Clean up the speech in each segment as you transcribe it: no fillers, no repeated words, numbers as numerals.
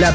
La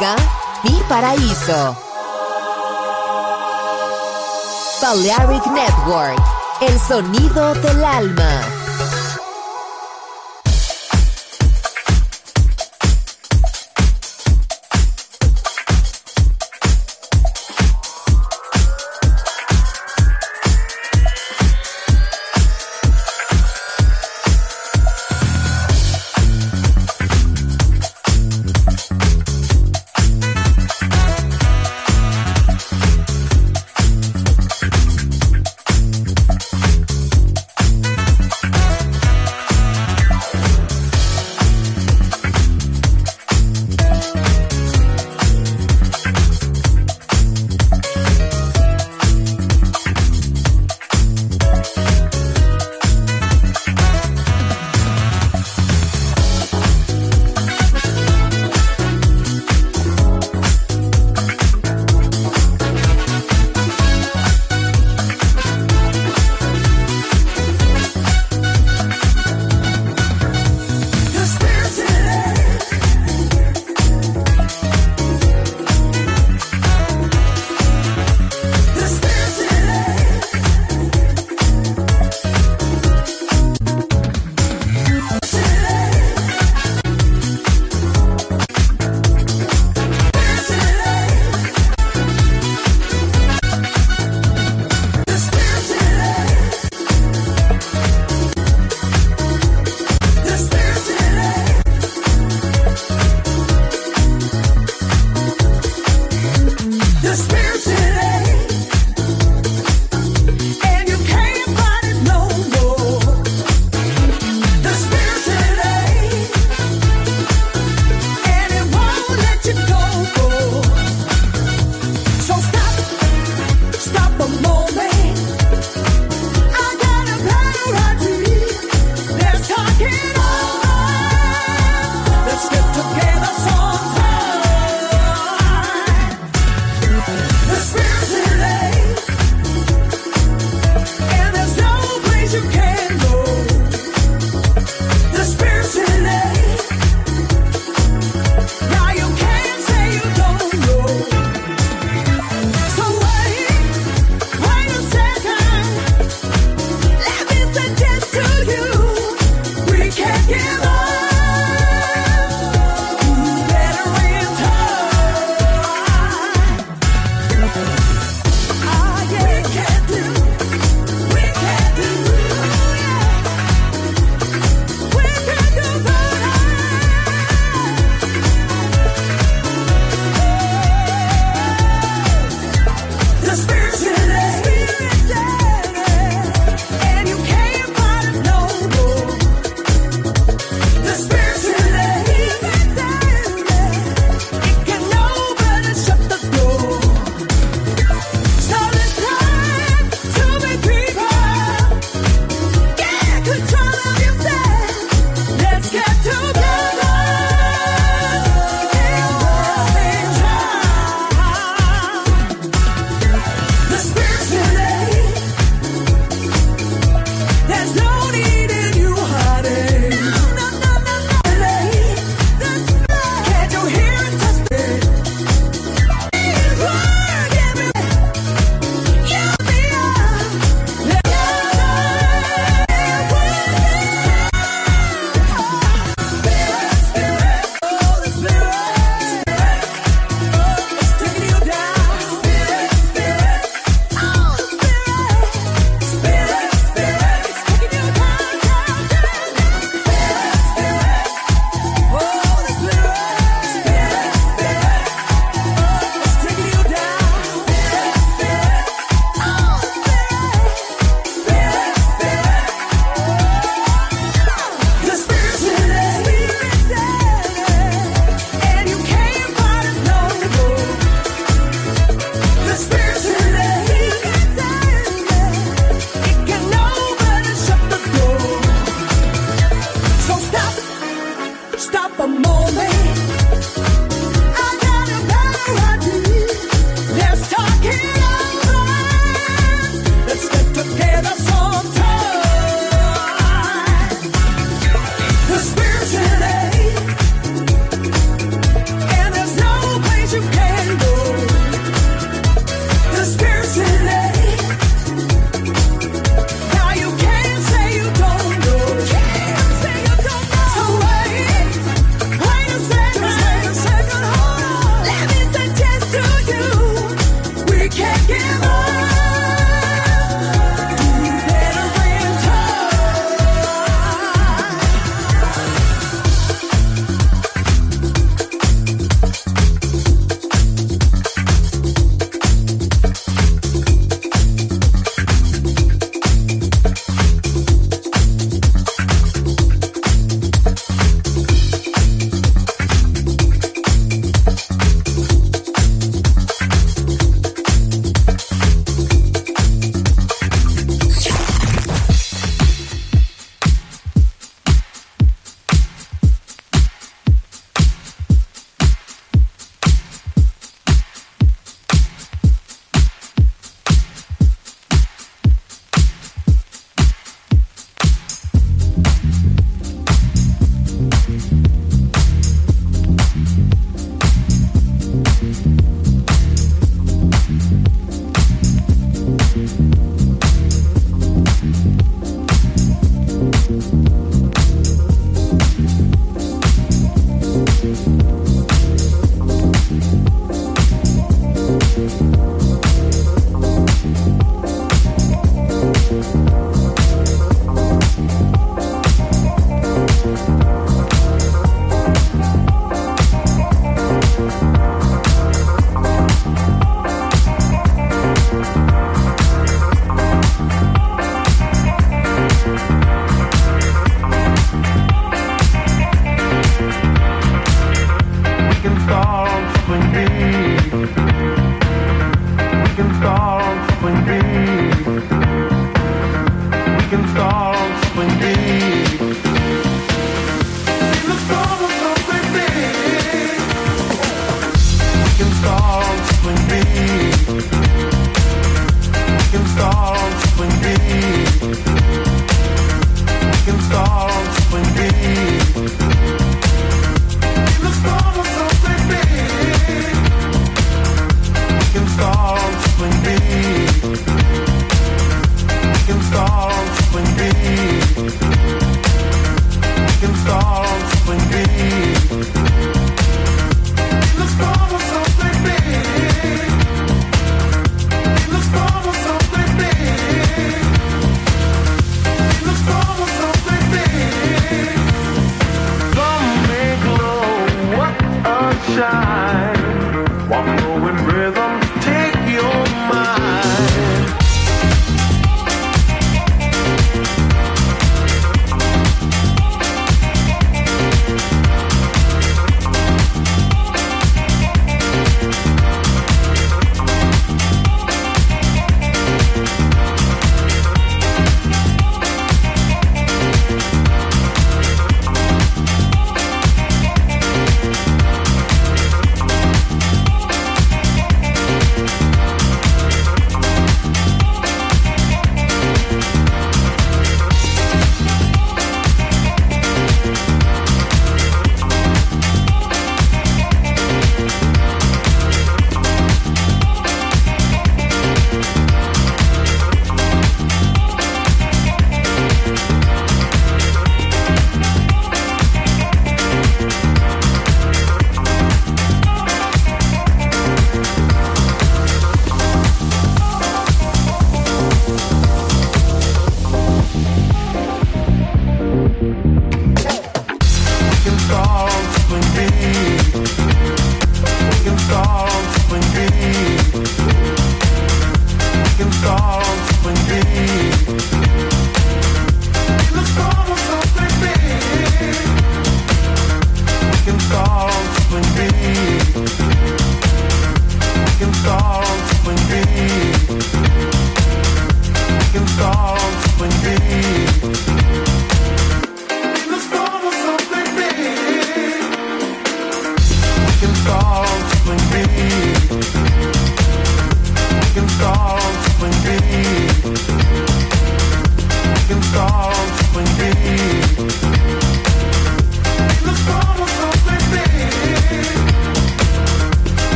música, mi paraíso. Balearic Network, el sonido del alma.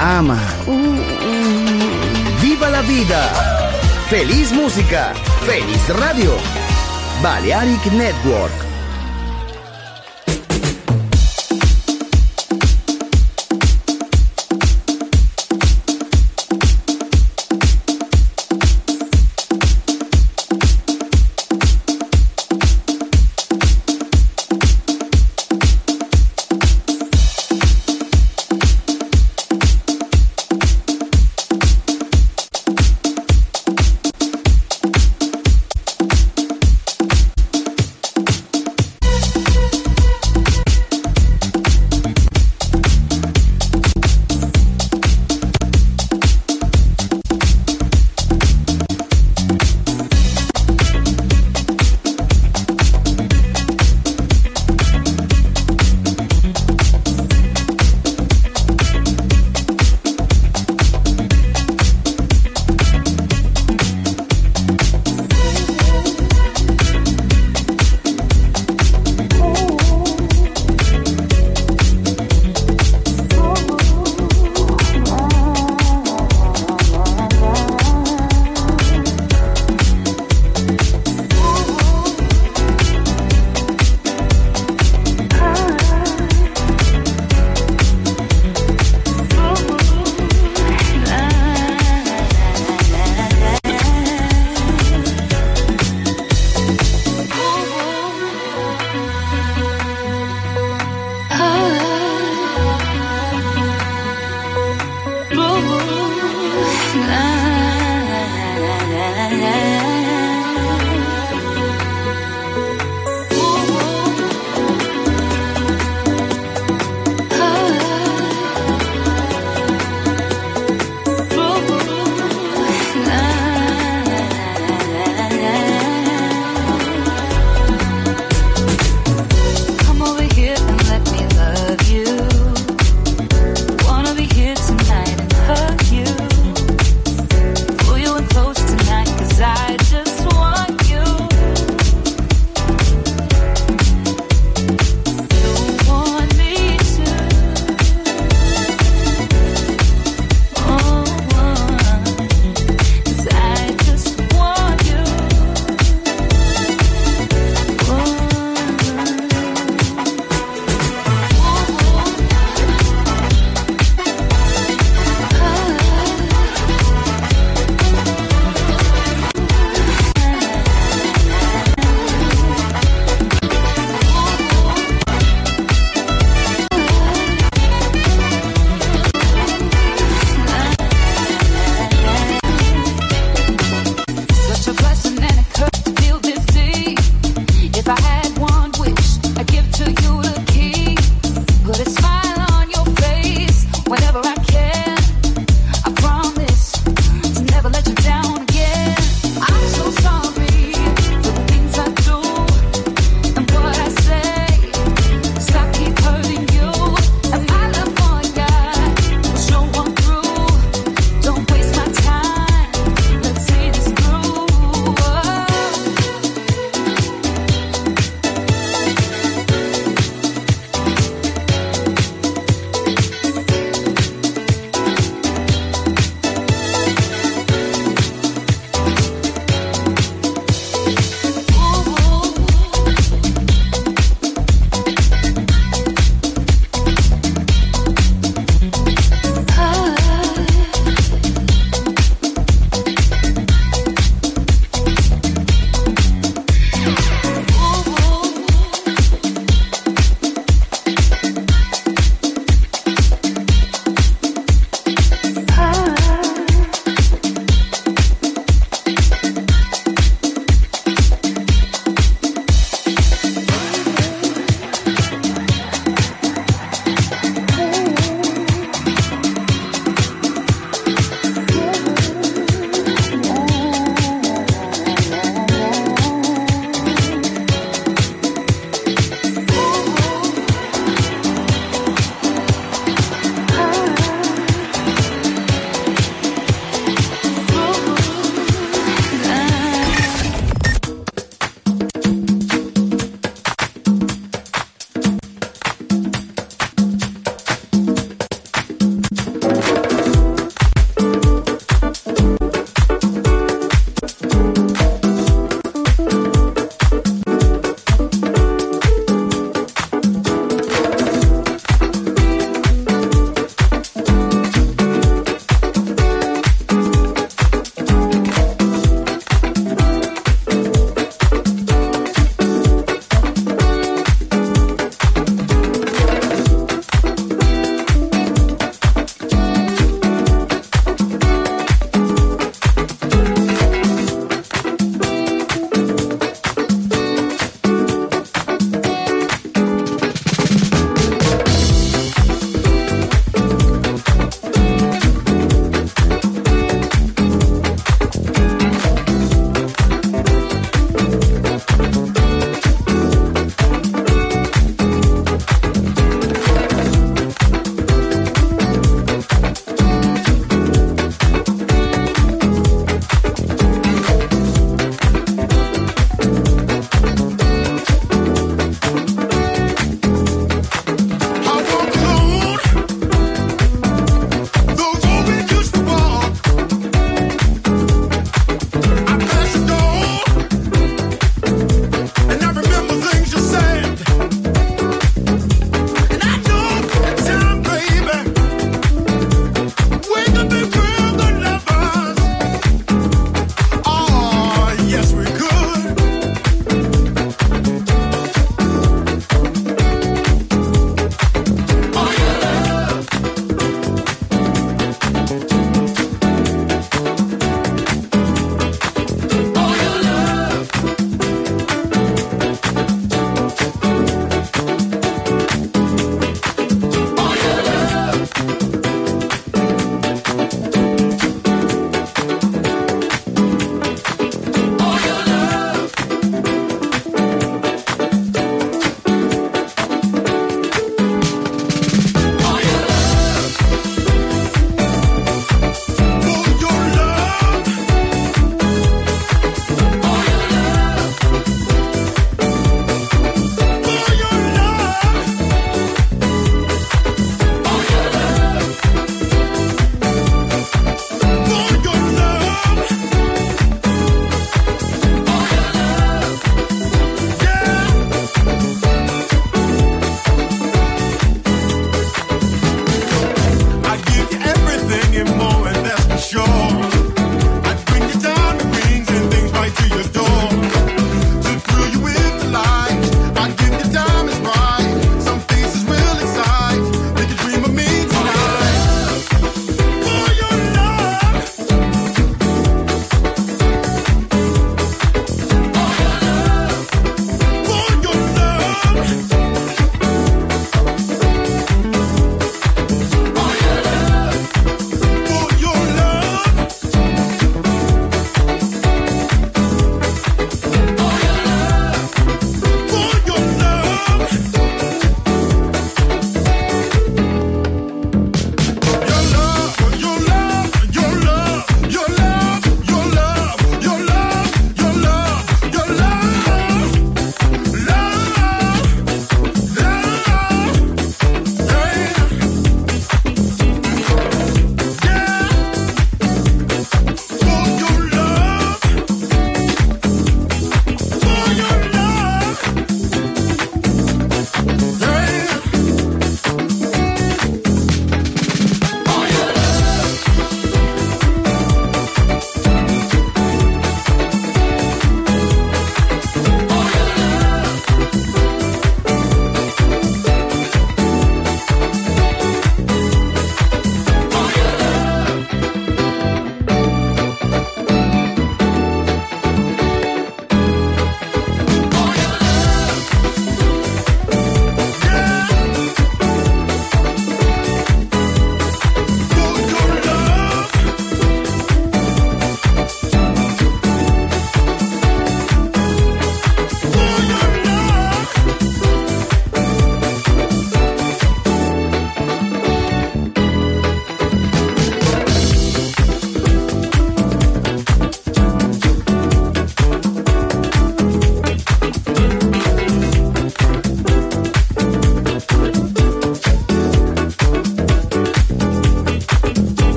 Ama. Viva la vida. Feliz música. Feliz radio. Balearic Network.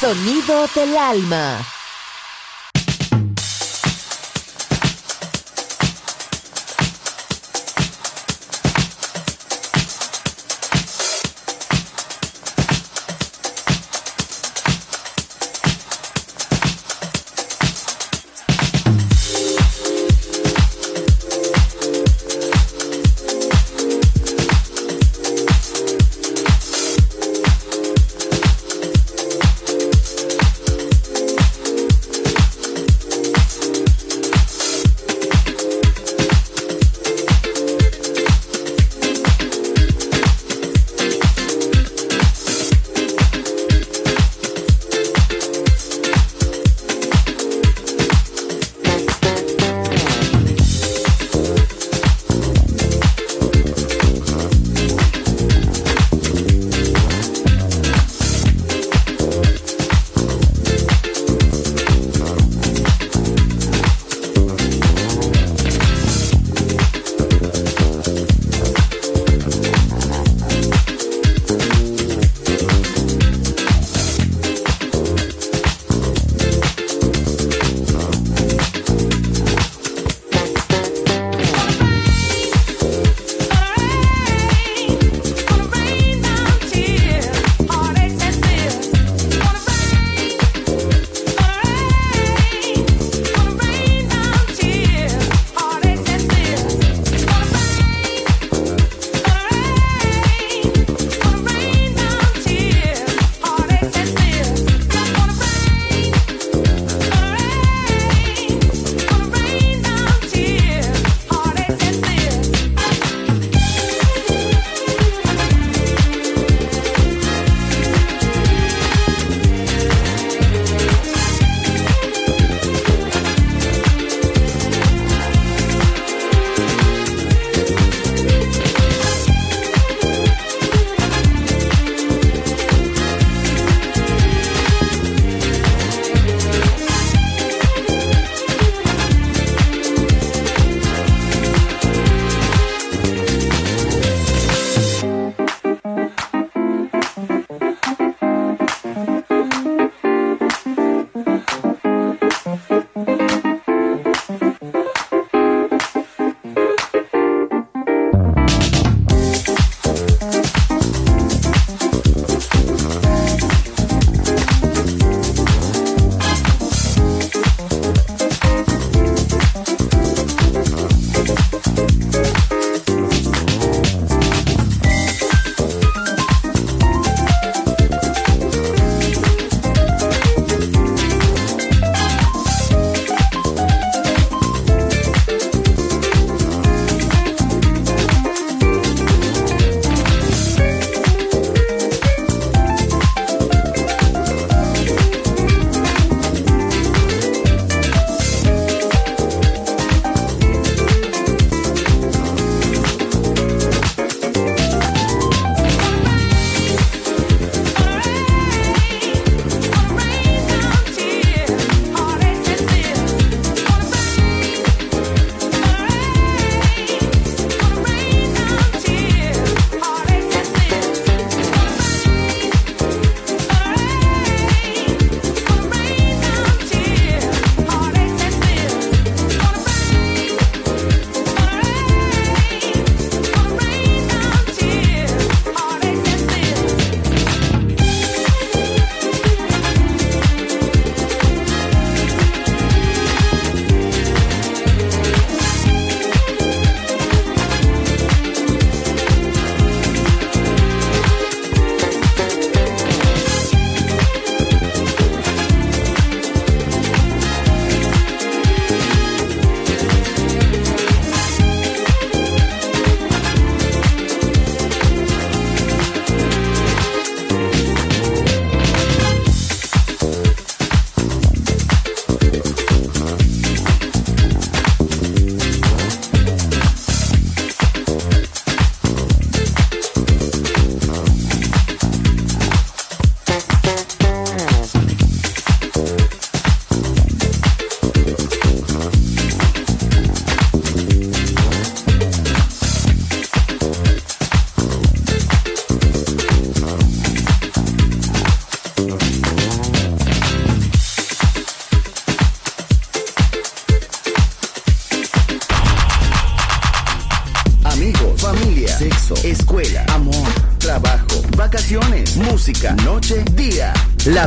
Sonido del alma. escuela, amor, trabajo, vacaciones, música, noche, día. La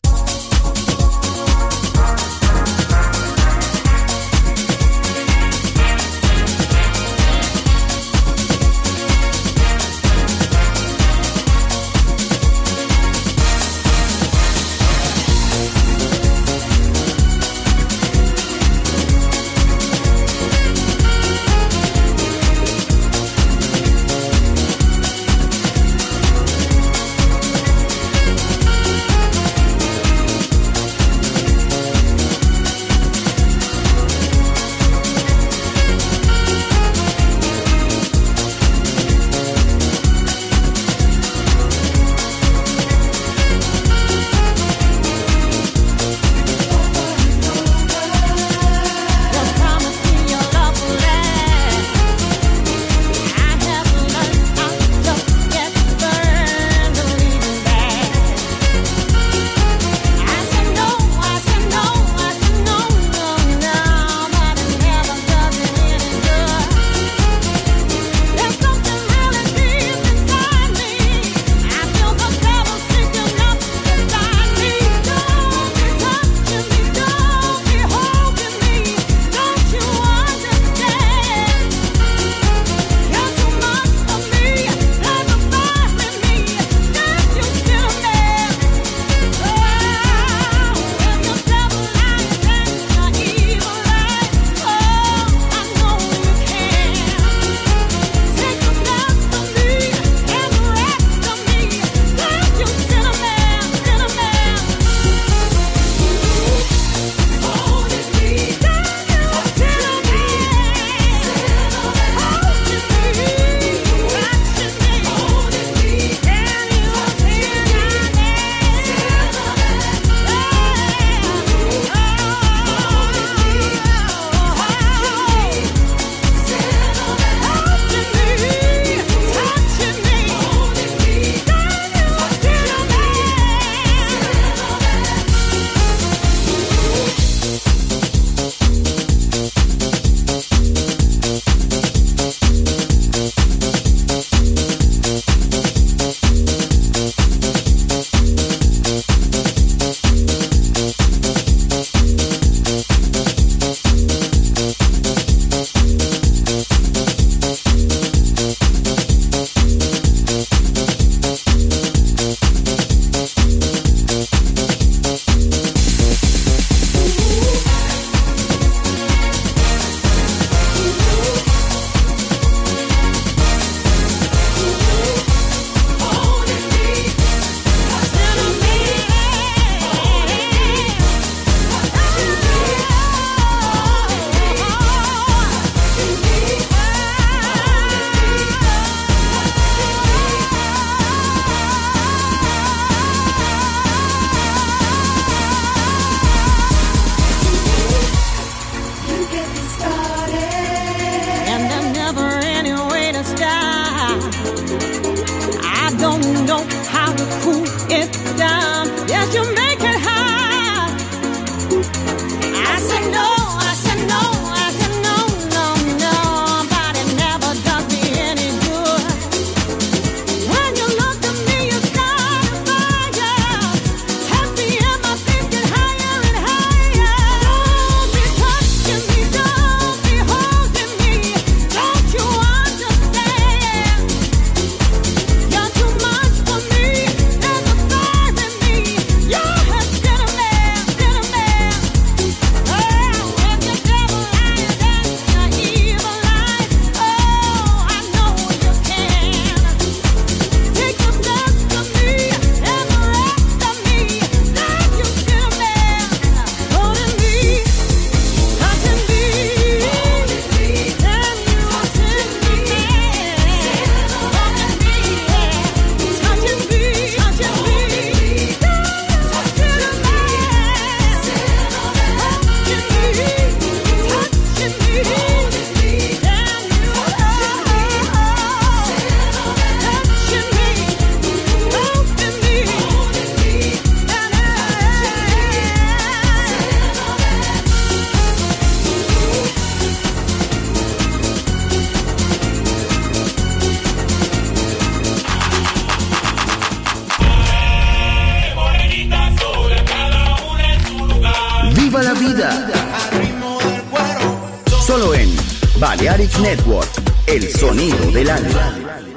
For me. Viva la vida. Solo en Balearic Network, el sonido del alma.